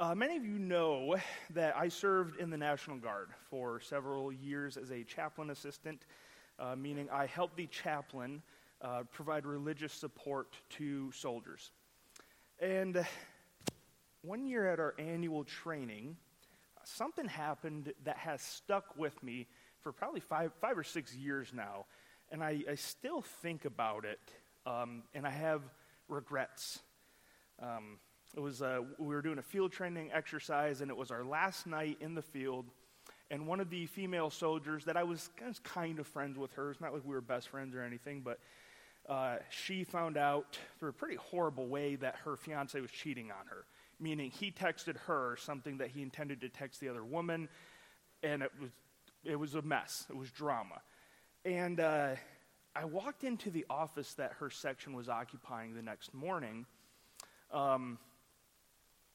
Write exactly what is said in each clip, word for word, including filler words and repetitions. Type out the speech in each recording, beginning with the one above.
Uh, many of you know that I served in the National Guard for several years as a chaplain assistant, uh, meaning I helped the chaplain uh, provide religious support to soldiers. And one year at our annual training, something happened that has stuck with me for probably five, five or six years now, and I, I still think about it, um, and I have regrets. Um, It was uh, we were doing a field training exercise, and it was our last night in the field. And one of the female soldiers that I was kind of friends with her, it's not like we were best friends or anything, but uh, she found out through a pretty horrible way that her fiance was cheating on her, meaning he texted her something that he intended to text the other woman, and it was it was a mess. It was drama. And uh, I walked into the office that her section was occupying the next morning. Um.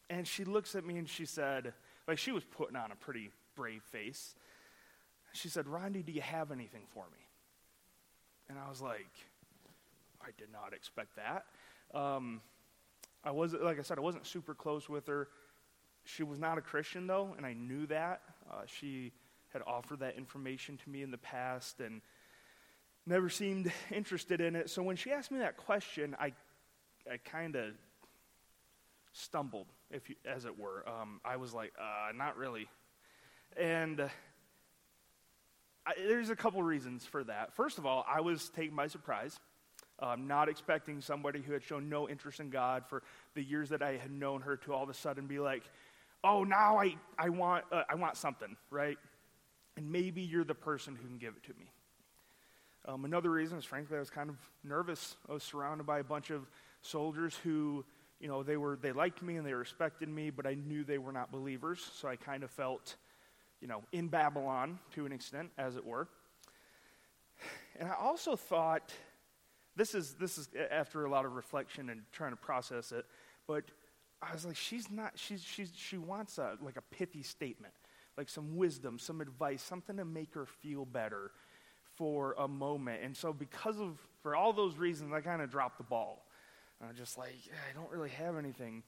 And she looks at me and she said, like she was putting on a pretty brave face. She said, "Rondi, do you have anything for me?" And I was like, I did not expect that. Um, I wasn't, like I said, I wasn't super close with her. She was not a Christian though, and I knew that. Uh, she had offered that information to me in the past and never seemed interested in it. So when she asked me that question, I, I kind of stumbled, if you, as it were. Um, I was like, uh, not really. And uh, I, there's a couple reasons for that. First of all, I was taken by surprise. Um, not expecting somebody who had shown no interest in God for the years that I had known her to all of a sudden be like, oh, now I, I want uh, I want something, right? And maybe you're the person who can give it to me. Um, another reason is, frankly, I was kind of nervous. I was surrounded by a bunch of soldiers who, you know, they were they liked me and they respected me, but I knew they were not believers, so I kind of felt, you know, in Babylon to an extent, as it were. And I also thought, this is this is after a lot of reflection and trying to process it, but I was like, she's not, she's she's she wants a like a pithy statement, like some wisdom, some advice, something to make her feel better for a moment. And so because of for all those reasons, I kind of dropped the ball. I was just like, yeah, I don't really have anything.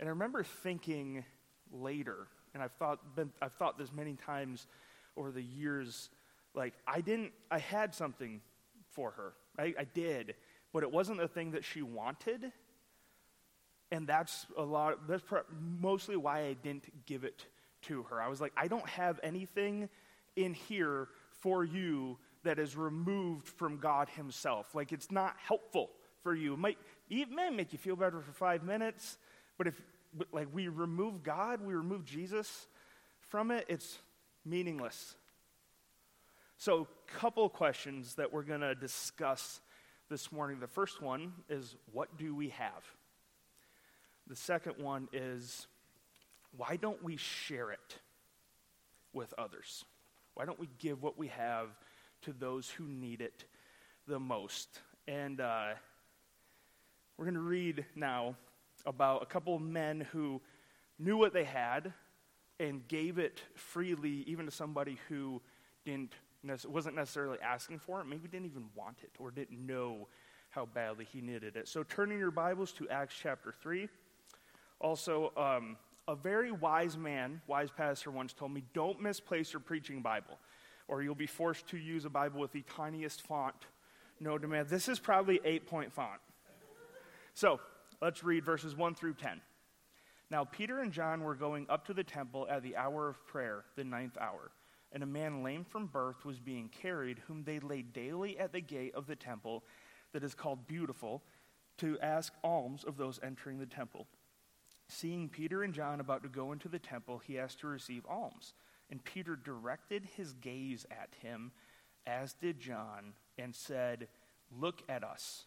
And I remember thinking later, and I've thought been, I've thought this many times over the years, like I didn't, I had something for her. I, I did, but it wasn't the thing that she wanted. And that's a lot, that's pr- mostly why I didn't give it to her. I was like, I don't have anything in here for you that is removed from God himself. Like it's not helpful for you. It might, it may make you feel better for five minutes, but if like we remove God, we remove Jesus from it, it's meaningless. So a couple questions that we're going to discuss this morning. The first one is, what do we have? The second one is, why don't we share it with others? Why don't we give what we have to those who need it the most? And, uh, We're going to read now about a couple of men who knew what they had and gave it freely, even to somebody who didn't wasn't necessarily asking for it, maybe didn't even want it or didn't know how badly he needed it. So turning your Bibles to Acts chapter three. Also, um, a very wise man, wise pastor once told me, don't misplace your preaching Bible, or you'll be forced to use a Bible with the tiniest font. No demand. This is probably eight-point font. So, let's read verses one through ten. Now Peter and John were going up to the temple at the hour of prayer, the ninth hour, and a man lame from birth was being carried, whom they laid daily at the gate of the temple that is called Beautiful, to ask alms of those entering the temple. Seeing Peter and John about to go into the temple, he asked to receive alms, and Peter directed his gaze at him, as did John, and said, "Look at us."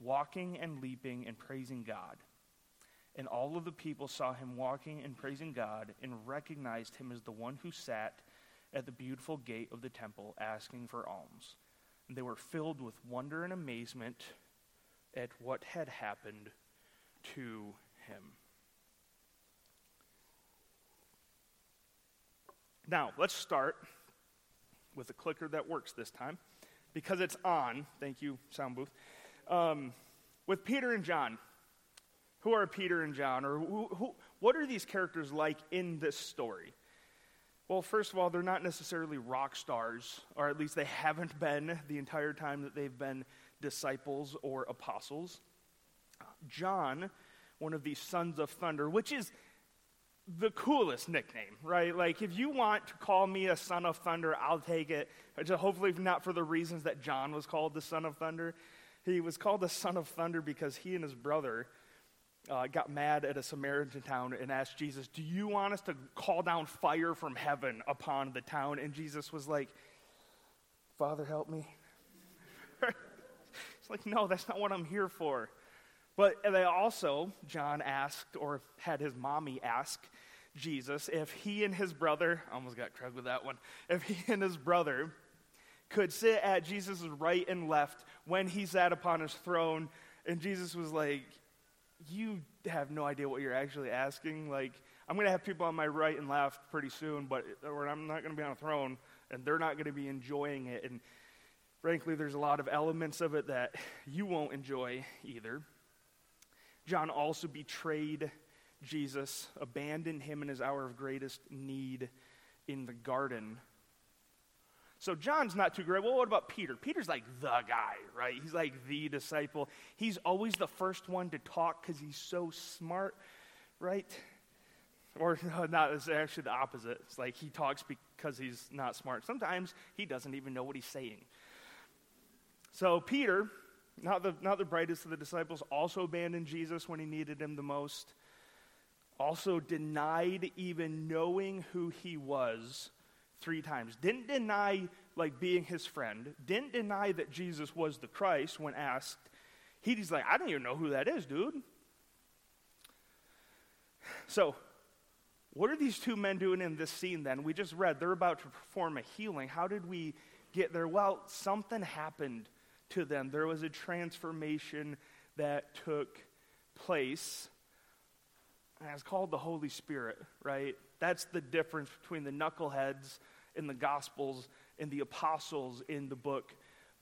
walking and leaping and praising God. And all of the people saw him walking and praising God and recognized him as the one who sat at the beautiful gate of the temple asking for alms. And they were filled with wonder and amazement at what had happened to him. Now, let's start with a clicker that works this time, because it's on. Thank you, sound booth. Um, with Peter and John. Who are Peter and John? Or who, who, what are these characters like in this story? Well, first of all, they're not necessarily rock stars, or at least they haven't been the entire time that they've been disciples or apostles. John, one of the sons of thunder, which is the coolest nickname, right? Like, if you want to call me a son of thunder, I'll take it. Just hopefully not for the reasons that John was called the son of thunder. He was called the son of thunder because he and his brother uh, got mad at a Samaritan town and asked Jesus, do you want us to call down fire from heaven upon the town? And Jesus was like, Father, help me. It's like, no, that's not what I'm here for. But they also, John asked, or had his mommy ask Jesus, if he and his brother, I almost got cracked with that one, if he and his brother could sit at Jesus' right and left when he sat upon his throne. And Jesus was like, you have no idea what you're actually asking. Like, I'm going to have people on my right and left pretty soon, but or I'm not going to be on a throne, and they're not going to be enjoying it. And frankly, there's a lot of elements of it that you won't enjoy either. John also betrayed Jesus, abandoned him in his hour of greatest need in the garden. So John's not too great. Well, what about Peter? Peter's like the guy, right? He's like the disciple. He's always the first one to talk because he's so smart, right? Or no, not, it's actually the opposite. It's like he talks because he's not smart. Sometimes he doesn't even know what he's saying. So Peter, Not the not the brightest of the disciples, also abandoned Jesus when he needed him the most. Also denied even knowing who he was three times. Didn't deny, like, being his friend. Didn't deny that Jesus was the Christ when asked. He's like, I don't even know who that is, dude. So, what are these two men doing in this scene then? We just read they're about to perform a healing. How did we get there? Well, something happened to them. There was a transformation that took place, and it's called the Holy Spirit, right? That's the difference between the knuckleheads in the Gospels and the apostles in the book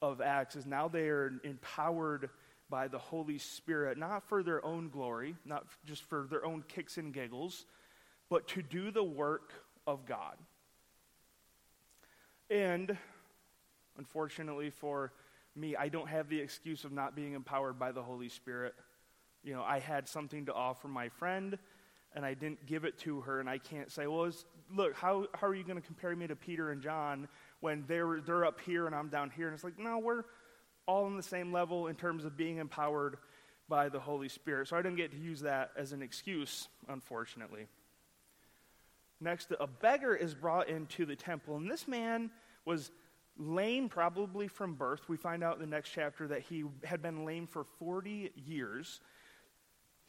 of Acts, is now they are empowered by the Holy Spirit, not for their own glory, not just for their own kicks and giggles, but to do the work of God. And unfortunately for me, I don't have the excuse of not being empowered by the Holy Spirit. You know, I had something to offer my friend, and I didn't give it to her, and I can't say, well, it's, look, how how are you going to compare me to Peter and John when they're, they're up here and I'm down here? And it's like, no, we're all on the same level in terms of being empowered by the Holy Spirit. So I didn't get to use that as an excuse, unfortunately. Next, a beggar is brought into the temple, and this man was lame probably from birth. We find out in the next chapter that he had been lame for forty years.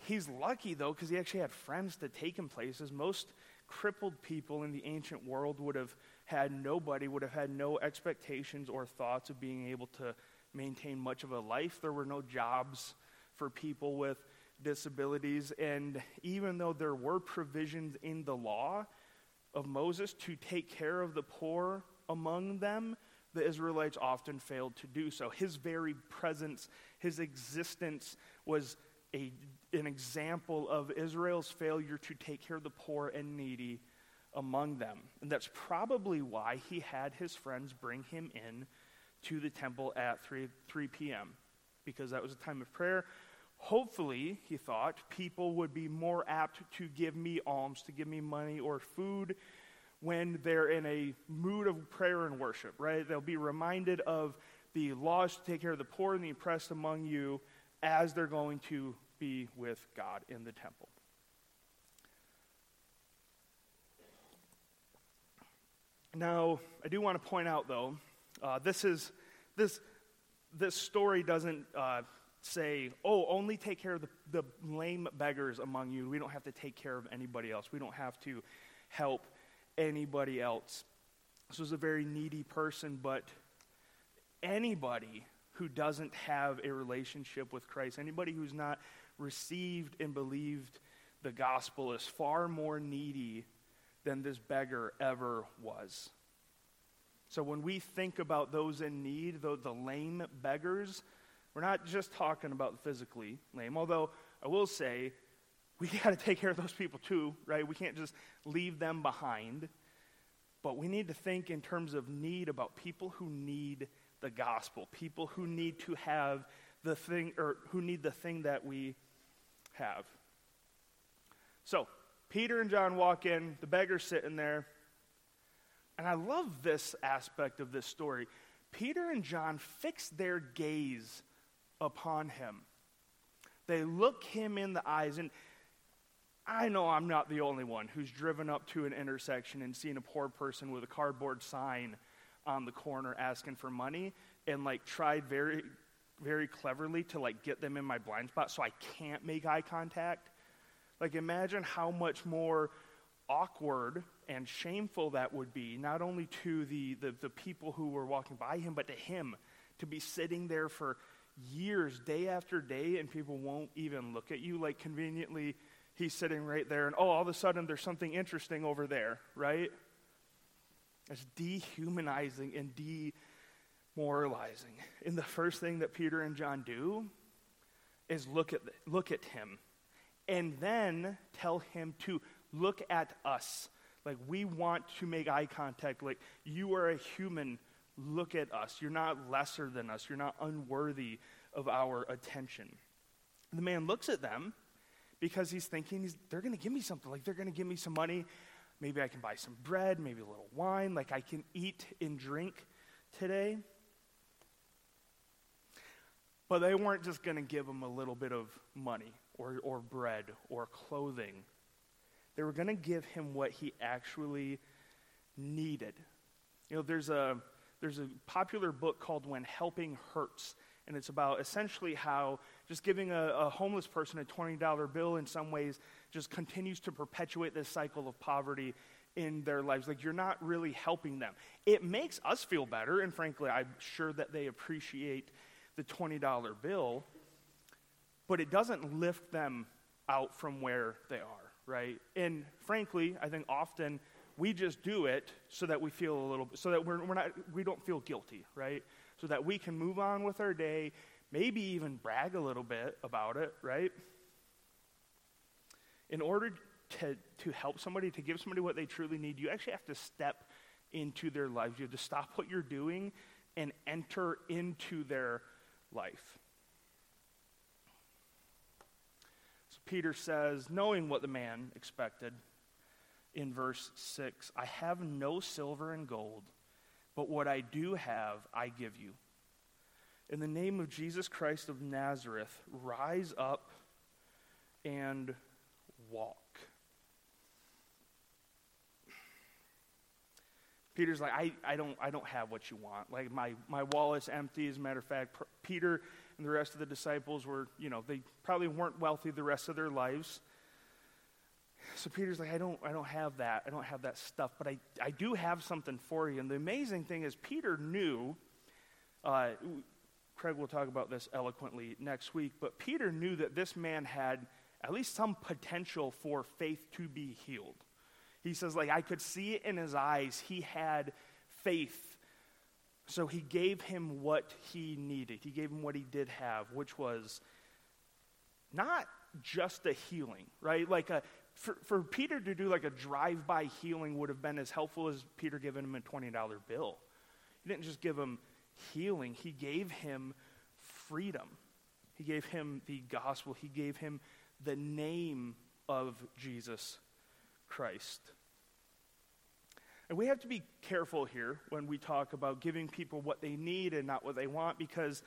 He's lucky, though, because he actually had friends to take him places. Most crippled people in the ancient world would have had nobody, would have had no expectations or thoughts of being able to maintain much of a life. There were no jobs for people with disabilities. And even though there were provisions in the law of Moses to take care of the poor among them, the Israelites often failed to do so. His very presence, his existence was a, an example of Israel's failure to take care of the poor and needy among them. And that's probably why he had his friends bring him in to the temple at three p.m. because that was a time of prayer. Hopefully, he thought, people would be more apt to give me alms, to give me money or food when they're in a mood of prayer and worship, right? They'll be reminded of the laws to take care of the poor and the oppressed among you as they're going to be with God in the temple. Now, I do want to point out, though, uh, this is this this story doesn't uh, say, oh, only take care of the, the lame beggars among you. We don't have to take care of anybody else. We don't have to help anybody else. This was a very needy person, but anybody who doesn't have a relationship with Christ, anybody who's not received and believed the gospel, is far more needy than this beggar ever was. So when we think about those in need, the, the lame beggars, we're not just talking about physically lame, although I will say we got to take care of those people too, right? We can't just leave them behind. But we need to think in terms of need about people who need the gospel, people who need to have the thing, or who need the thing that we have. So Peter and John walk in, the beggar's sitting there. And I love this aspect of this story. Peter and John fix their gaze upon him. They look him in the eyes. And I know I'm not the only one who's driven up to an intersection and seen a poor person with a cardboard sign on the corner asking for money, and like tried very, very cleverly to like get them in my blind spot so I can't make eye contact. Like, imagine how much more awkward and shameful that would be, not only to the, the, the people who were walking by him, but to him, to be sitting there for years, day after day, and people won't even look at you. Like, conveniently, he's sitting right there, and oh, all of a sudden, there's something interesting over there, right? It's dehumanizing and demoralizing. And the first thing that Peter and John do is look at the, look at him, and then tell him to look at us. Like, we want to make eye contact. Like, you are a human. Look at us. You're not lesser than us. You're not unworthy of our attention. The man looks at them because he's thinking, he's, they're going to give me something. Like, they're going to give me some money. Maybe I can buy some bread, maybe a little wine. Like, I can eat and drink today. But they weren't just going to give him a little bit of money or, or bread or clothing. They were going to give him what he actually needed. You know, there's a there's a popular book called When Helping Hurts, and it's about essentially how just giving a, a homeless person a twenty dollar bill in some ways just continues to perpetuate this cycle of poverty in their lives. Like, you're not really helping them. It makes us feel better, and frankly, I'm sure that they appreciate the twenty dollar bill, but it doesn't lift them out from where they are. Right? And frankly, I think often we just do it so that we feel a little bit, so that we're, we're not, we don't feel guilty, right? So that we can move on with our day, maybe even brag a little bit about it, right? In order to, to help somebody, to give somebody what they truly need, you actually have to step into their lives. You have to stop what you're doing and enter into their life. Peter says, knowing what the man expected, in verse six, I have no silver and gold, but what I do have, I give you. In the name of Jesus Christ of Nazareth, rise up and walk. Peter's like, I, I don't I don't have what you want. Like, my, my wallet's empty. As a matter of fact, pr- Peter and the rest of the disciples were, you know, they probably weren't wealthy the rest of their lives. So Peter's like, I don't I don't have that. I don't have that stuff, but I, I do have something for you. And the amazing thing is Peter knew, uh, Craig will talk about this eloquently next week, but Peter knew that this man had at least some potential for faith to be healed. He says, like, I could see it in his eyes. He had faith. So he gave him what he needed. He gave him what he did have, which was not just a healing, right? Like, a, for, for Peter to do like a drive-by healing would have been as helpful as Peter giving him a twenty dollar bill. He didn't just give him healing. He gave him freedom. He gave him the gospel. He gave him the name of Jesus Christ. And we have to be careful here when we talk about giving people what they need and not what they want, because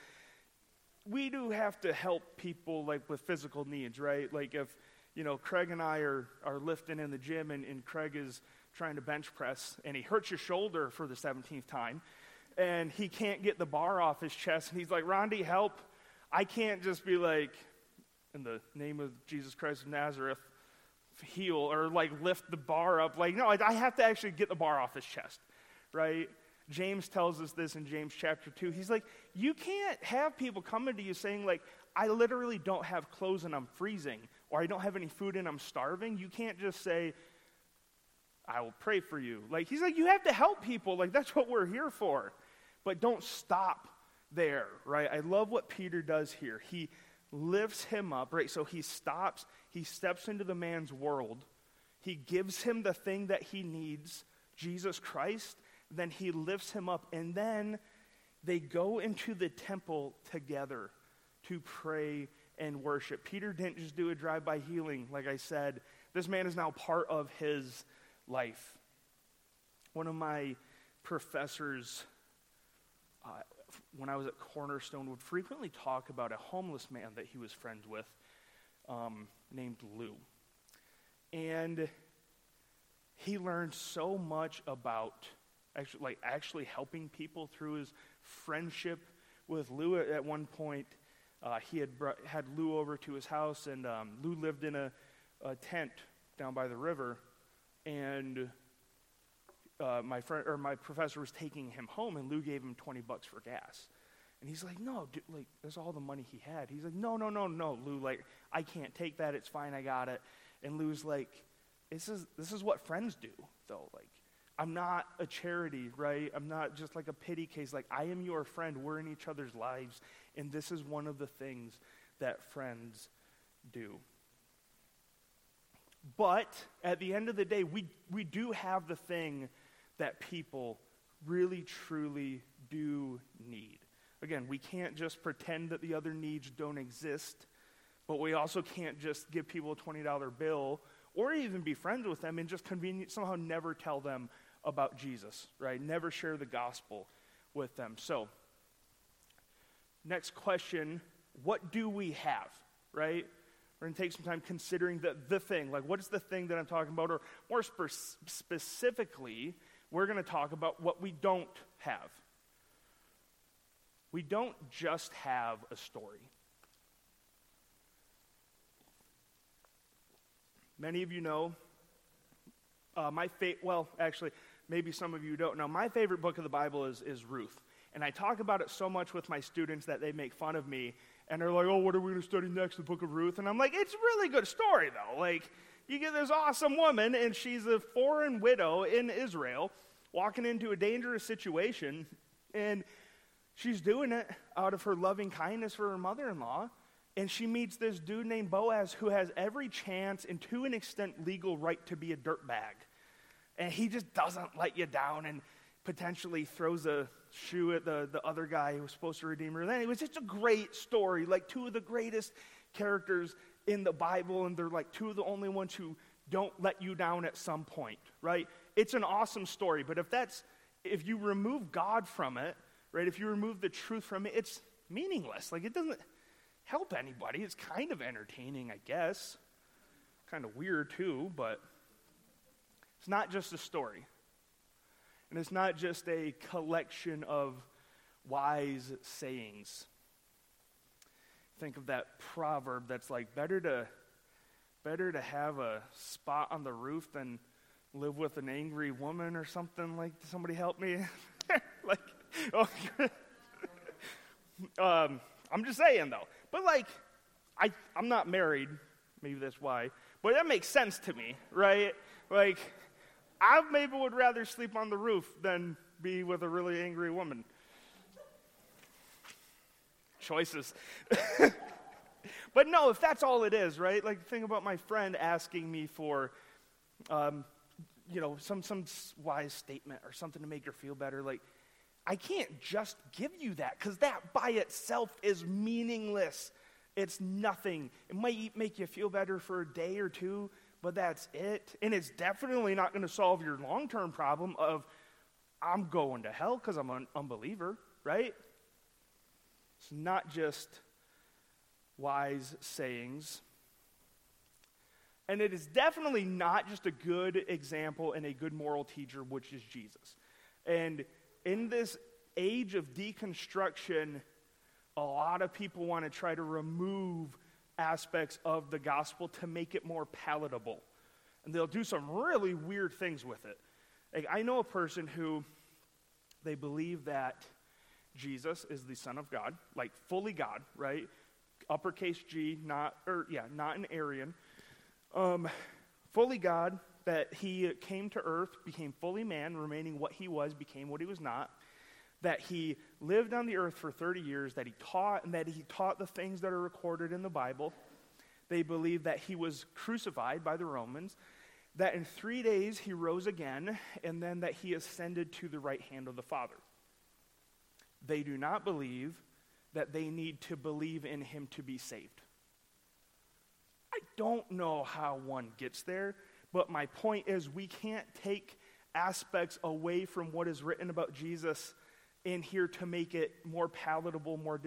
we do have to help people like with physical needs, right? Like, if, you know, Craig and I are, are lifting in the gym and, and Craig is trying to bench press and he hurts his shoulder for the seventeenth time and he can't get the bar off his chest and he's like, Rondi, help. I can't just be like, in the name of Jesus Christ of Nazareth, heal, or like lift the bar up. Like, no, I, I have to actually get the bar off his chest, right? James tells us this in James chapter two. He's like, you can't have people coming to you saying like, I literally don't have clothes and I'm freezing, or I don't have any food and I'm starving. You can't just say, I will pray for you. Like, he's like, you have to help people. Like, that's what we're here for. But don't stop there, right? I love what Peter does here. He lifts him up, right? So he stops, he steps into the man's world. He gives him the thing that he needs, Jesus Christ. Then he lifts him up. And then they go into the temple together to pray and worship. Peter didn't just do a drive-by healing, like I said. This man is now part of his life. One of my professors, uh, when I was at Cornerstone, would frequently talk about a homeless man that he was friends with um, named Lou. And he learned so much about actually, like, actually helping people through his friendship with Lou. At one point, Uh, he had brought, had Lou over to his house, and um, Lou lived in a, a tent down by the river. And uh, my friend or my professor was taking him home, and Lou gave him twenty bucks for gas. And he's like, "No, dude, like that's all the money he had." He's like, "No, no, no, no, Lou, like I can't take that. It's fine, I got it." And Lou's like, "This is this is what friends do, though. Like I'm not a charity, right? I'm not just like a pity case. Like I am your friend. We're in each other's lives." And this is one of the things that friends do. But at the end of the day, we, we do have the thing that people really, truly do need. Again, we can't just pretend that the other needs don't exist, but we also can't just give people a twenty dollar bill or even be friends with them and just convenient, somehow never tell them about Jesus, right? Never share the gospel with them. So, next question, what do we have, right? We're going to take some time considering the, the thing. Like, what is the thing that I'm talking about? Or more spe- specifically, we're going to talk about what we don't have. We don't just have a story. Many of you know, uh, my favorite, well, actually, maybe some of you don't know. My favorite book of the Bible is, is Ruth. And I talk about it so much with my students that they make fun of me. And they're like, oh, what are we going to study next, the book of Ruth? And I'm like, it's a really good story, though. Like, you get this awesome woman, and she's a foreign widow in Israel, walking into a dangerous situation. And she's doing it out of her loving kindness for her mother-in-law. And she meets this dude named Boaz who has every chance and to an extent legal right to be a dirtbag. And he just doesn't let you down and potentially throws a shoe at the, the other guy who was supposed to redeem her. Then it was just a great story, like two of the greatest characters in the Bible, and they're like two of the only ones who don't let you down at some point, right? It's an awesome story, but if that's, if you remove God from it, right, if you remove the truth from it, it's meaningless. Like, it doesn't help anybody. It's kind of entertaining, I guess. Kind of weird, too, but it's not just a story. And it's not just a collection of wise sayings. Think of that proverb that's like, better to better to have a spot on the roof than live with an angry woman or something. Like, somebody help me? Like, oh, um, I'm just saying, though. But, like, I, I'm not married. Maybe that's why. But that makes sense to me, right? Like, I maybe would rather sleep on the roof than be with a really angry woman. Choices. But no, if that's all it is, right? Like, the thing about my friend asking me for, um, you know, some, some wise statement or something to make her feel better. Like, I can't just give you that because that by itself is meaningless. It's nothing. It might make you feel better for a day or two, but that's it. And it's definitely not going to solve your long-term problem of, I'm going to hell because I'm an unbeliever, right? It's not just wise sayings. And it is definitely not just a good example and a good moral teacher, which is Jesus. And in this age of deconstruction, A lot of people want to try to remove aspects of the gospel to make it more palatable. And they'll do some really weird things with it. Like, I know a person who, they believe that Jesus is the Son of God, like fully God, right? Uppercase G, not, or yeah, not an Arian. Um, fully God, that he came to earth, became fully man, remaining what he was, became what he was not. That he lived on the earth for thirty years, that he taught, and that he taught the things that are recorded in the Bible. They believe that he was crucified by the Romans, that in three days he rose again, and then that he ascended to the right hand of the Father. They do not believe that they need to believe in him to be saved. I don't know how one gets there, but my point is we can't take aspects away from what is written about Jesus in here to make it more palatable, more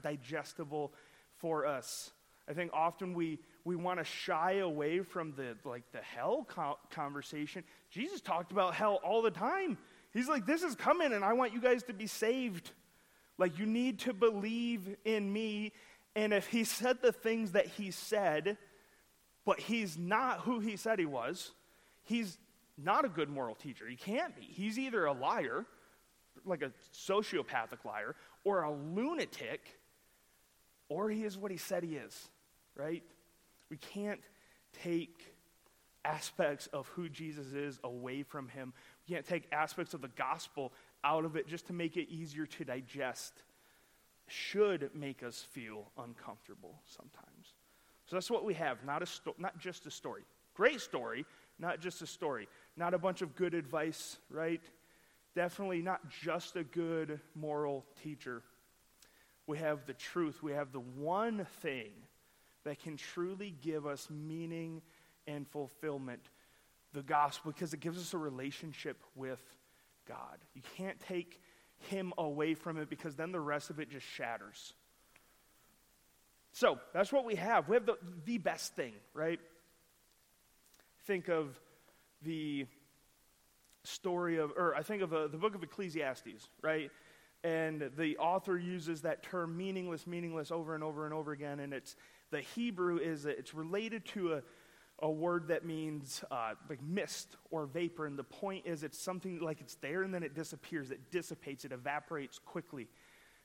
digestible for us. I think often we we want to shy away from the like the hell co- conversation. Jesus talked about hell all the time. He's like, this is coming, and I want you guys to be saved. Like, you need to believe in me. And if he said the things that he said, but he's not who he said he was, he's not a good moral teacher. He can't be. He's either a liar, like a sociopathic liar, or a lunatic, or he is what he said he is, right? We can't take aspects of who Jesus is away from him. We can't take aspects of the gospel out of it just to make it easier to digest. Should make us feel uncomfortable sometimes. So that's what we have, not a sto- not just a story. Great story, not just a story. Not a bunch of good advice, right? Definitely not just a good moral teacher. We have the truth. We have the one thing that can truly give us meaning and fulfillment, the gospel, because it gives us a relationship with God. You can't take him away from it, because then the rest of it just shatters. So that's what we have. We have the, the best thing, right? Think of the story of, or I think of a, the book of Ecclesiastes, right? And the author uses that term meaningless, meaningless over and over and over again. And it's, the Hebrew is, it's related to a, a word that means uh, like mist or vapor. And the point is, it's something like it's there and then it disappears. It dissipates. It evaporates quickly.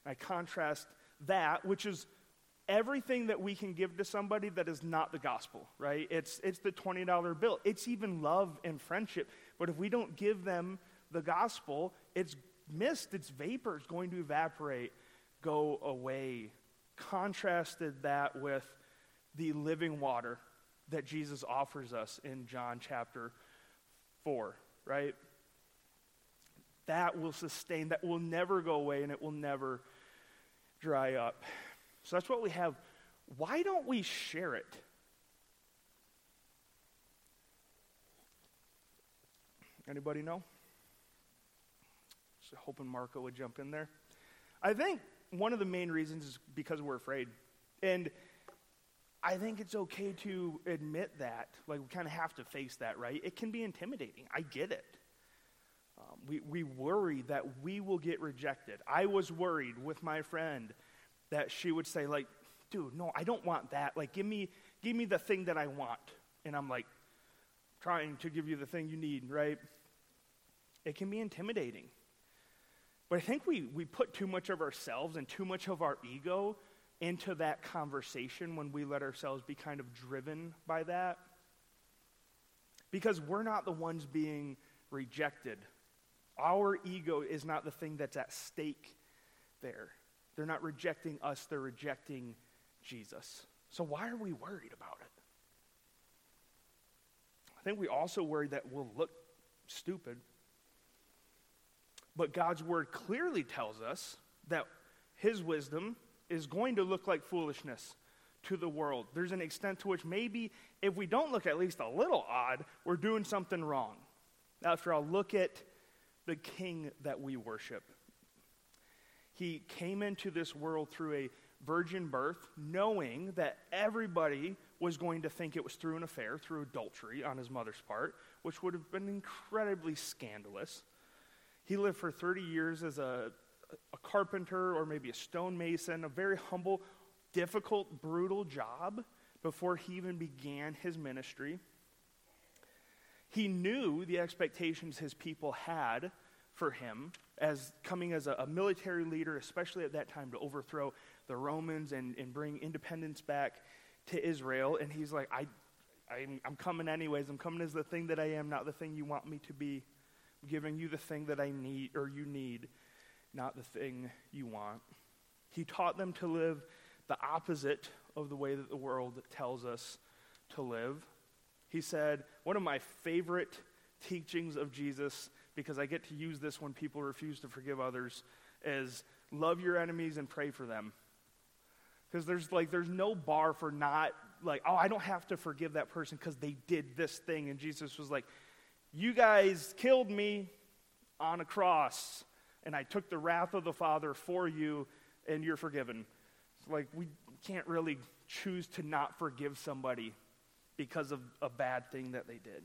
And I contrast that, which is everything that we can give to somebody that is not the gospel, right? It's, it's the twenty dollar bill. It's even love and friendship. But if we don't give them the gospel, it's mist, it's vapor, it's going to evaporate, go away. Contrasted that with the living water that Jesus offers us in John chapter four, right? That will sustain, that will never go away, and it will never dry up. So that's what we have. Why don't we share it? Anybody know? Just hoping Marco would jump in there. I think one of the main reasons is because we're afraid. And I think it's okay to admit that. Like, we kind of have to face that, right? It can be intimidating. I get it. Um, we, we worry that we will get rejected. I was worried with my friend that she would say, like, dude, no, I don't want that. Like, give me give me the thing that I want. And I'm, like, trying to give you the thing you need, right? It can be intimidating. But I think we, we put too much of ourselves and too much of our ego into that conversation when we let ourselves be kind of driven by that, because we're not the ones being rejected. Our ego is not the thing that's at stake there. They're not rejecting us, they're rejecting Jesus. So why are we worried about it? I think we also worry that we'll look stupid. But God's word clearly tells us that his wisdom is going to look like foolishness to the world. There's an extent to which maybe if we don't look at least a little odd, we're doing something wrong. After all, look at the king that we worship. He came into this world through a virgin birth, knowing that everybody was going to think it was through an affair, through adultery on his mother's part, which would have been incredibly scandalous. He lived for thirty years as a a carpenter or maybe a stonemason, a very humble, difficult, brutal job before he even began his ministry. He knew the expectations his people had for him as coming as a, a military leader, especially at that time, to overthrow the Romans and, and bring independence back to Israel. And he's like, I, I'm, I'm coming anyways. I'm coming as the thing that I am, not the thing you want me to be. I'm giving you the thing that I need, or you need, not the thing you want. He taught them to live the opposite of the way that the world tells us to live. He said, one of my favorite teachings of Jesus, because I get to use this when people refuse to forgive others, is love your enemies and pray for them. Because there's like there's no bar for not, like, oh, I don't have to forgive that person because they did this thing. And Jesus was like, you guys killed me on a cross, and I took the wrath of the Father for you, and you're forgiven. It's like, we can't really choose to not forgive somebody because of a bad thing that they did.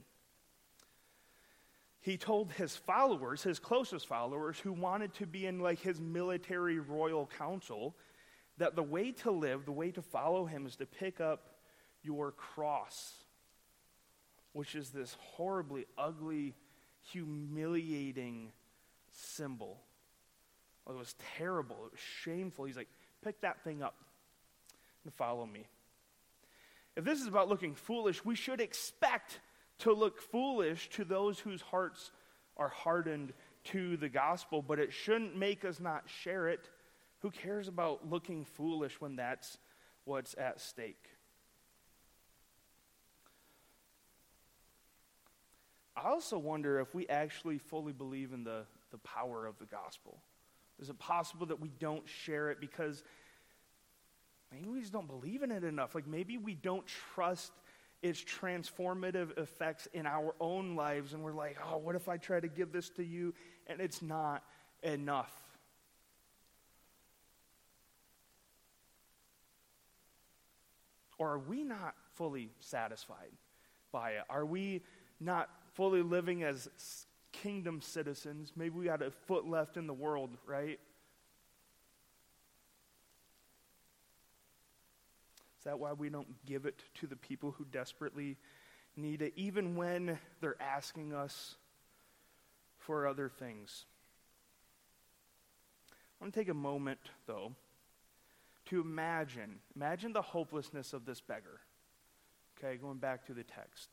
He told his followers, his closest followers, who wanted to be in like his military royal council, that the way to live, the way to follow him, is to pick up your cross, which is this horribly ugly, humiliating symbol. It was terrible. It was shameful. He's like, pick that thing up and follow me. If this is about looking foolish, we should expect to look foolish to those whose hearts are hardened to the gospel, but it shouldn't make us not share it. Who cares about looking foolish when that's what's at stake? I also wonder if we actually fully believe in the, the power of the gospel. Is it possible that we don't share it because maybe we just don't believe in it enough? Like, maybe we don't trust its transformative effects in our own lives, and we're like, oh, what if I try to give this to you, and it's not enough? Or are we not fully satisfied by it? Are we not fully living as kingdom citizens? Maybe we got a foot left in the world, right? Is that why we don't give it to the people who desperately need it, even when they're asking us for other things? I want to take a moment, though, to imagine, imagine the hopelessness of this beggar. Okay, going back to the text.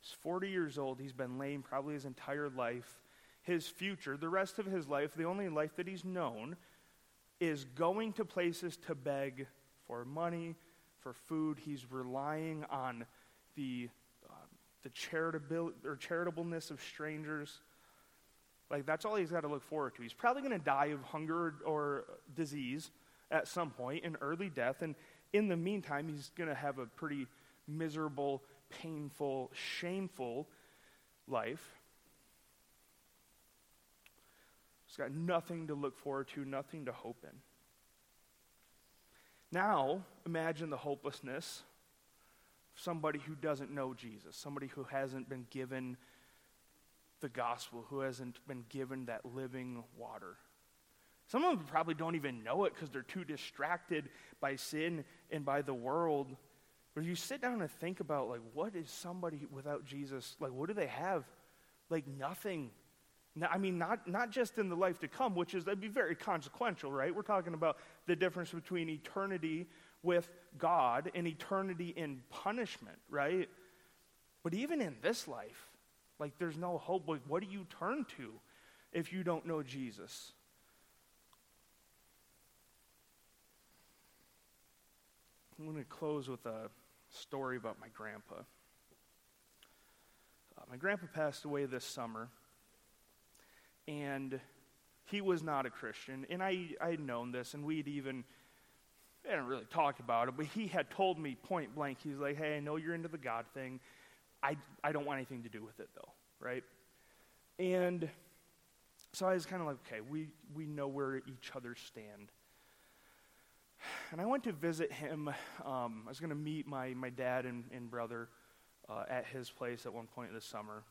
He's forty years old. He's been lame probably his entire life. His future, the rest of his life, the only life that he's known, is going to places to beg for money, for food. He's relying on the uh, the charitable or charitableness of strangers. Like, that's all he's got to look forward to. He's probably going to die of hunger or disease at some point, an early death, and in the meantime, he's going to have a pretty miserable, painful, shameful life. He's got nothing to look forward to, nothing to hope in. Now, imagine the hopelessness of somebody who doesn't know Jesus, somebody who hasn't been given the gospel, who hasn't been given that living water. Some of them probably don't even know it because they're too distracted by sin and by the world. But you sit down and think about, like, what is somebody without Jesus, like, what do they have? Like, nothing. No, I mean, not not just in the life to come, which is, that'd be very consequential, right? We're talking about the difference between eternity with God and eternity in punishment, right? But even in this life, like, there's no hope. Like, what do you turn to if you don't know Jesus? I'm going to close with a story about my grandpa. Uh, my grandpa passed away this summer, and he was not a Christian. And I, I had known this, and we'd even, we hadn't really talked about it, but he had told me point blank, he's like, hey, I know you're into the God thing. I, I don't want anything to do with it, though, right? And so I was kind of like, okay, we, we know where each other stand. And I went to visit him. Um, I was going to meet my, my dad and, and brother uh, at his place at one point this summer.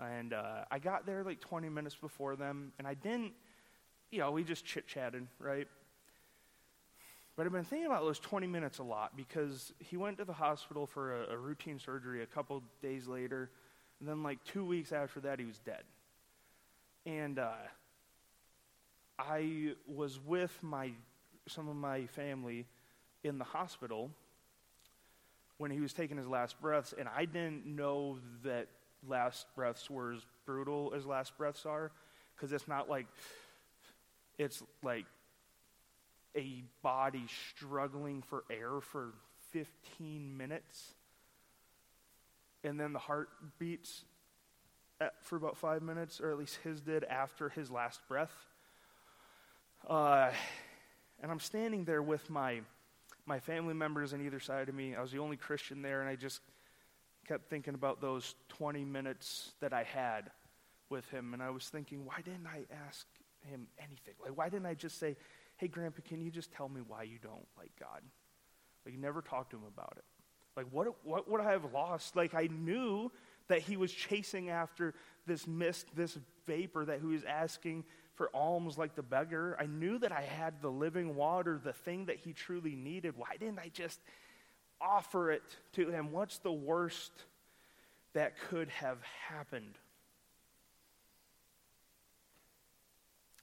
And uh, I got there like twenty minutes before them, and I didn't you know, we just chit-chatted, right? But I've been thinking about those twenty minutes a lot, because he went to the hospital for a, a routine surgery a couple days later, and then like two weeks after that, he was dead. And uh, I was with my some of my family in the hospital when he was taking his last breaths, and I didn't know that last breaths were as brutal as last breaths are, because it's not like, it's like a body struggling for air for fifteen minutes, and then the heart beats at, for about five minutes, or at least his did after his last breath. Uh, and I'm standing there with my my family members on either side of me. I was the only Christian there, and I just kept thinking about those twenty minutes that I had with him, and I was thinking, why didn't I ask him anything? Like, why didn't I just say, hey, Grandpa, can you just tell me why you don't like God? Like, you never talked to him about it. Like, what what would I have lost? Like, I knew that he was chasing after this mist, this vapor, that he was asking for alms like the beggar. I knew that I had the living water, the thing that he truly needed. Why didn't I just offer it to him? What's the worst that could have happened?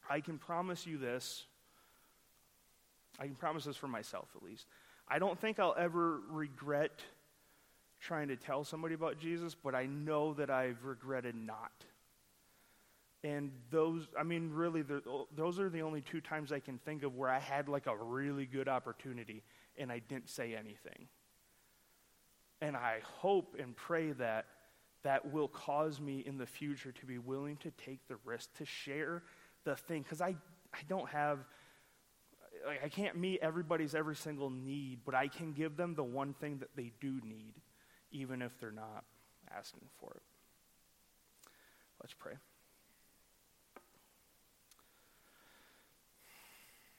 I can promise you this. I can promise this for myself, at least. I don't think I'll ever regret trying to tell somebody about Jesus, but I know that I've regretted not. And those, I mean, really, those are the only two times I can think of where I had like a really good opportunity and I didn't say anything. And I hope and pray that that will cause me in the future to be willing to take the risk to share the thing, because I, I don't have... Like, I can't meet everybody's every single need, but I can give them the one thing that they do need, even if they're not asking for it. Let's pray.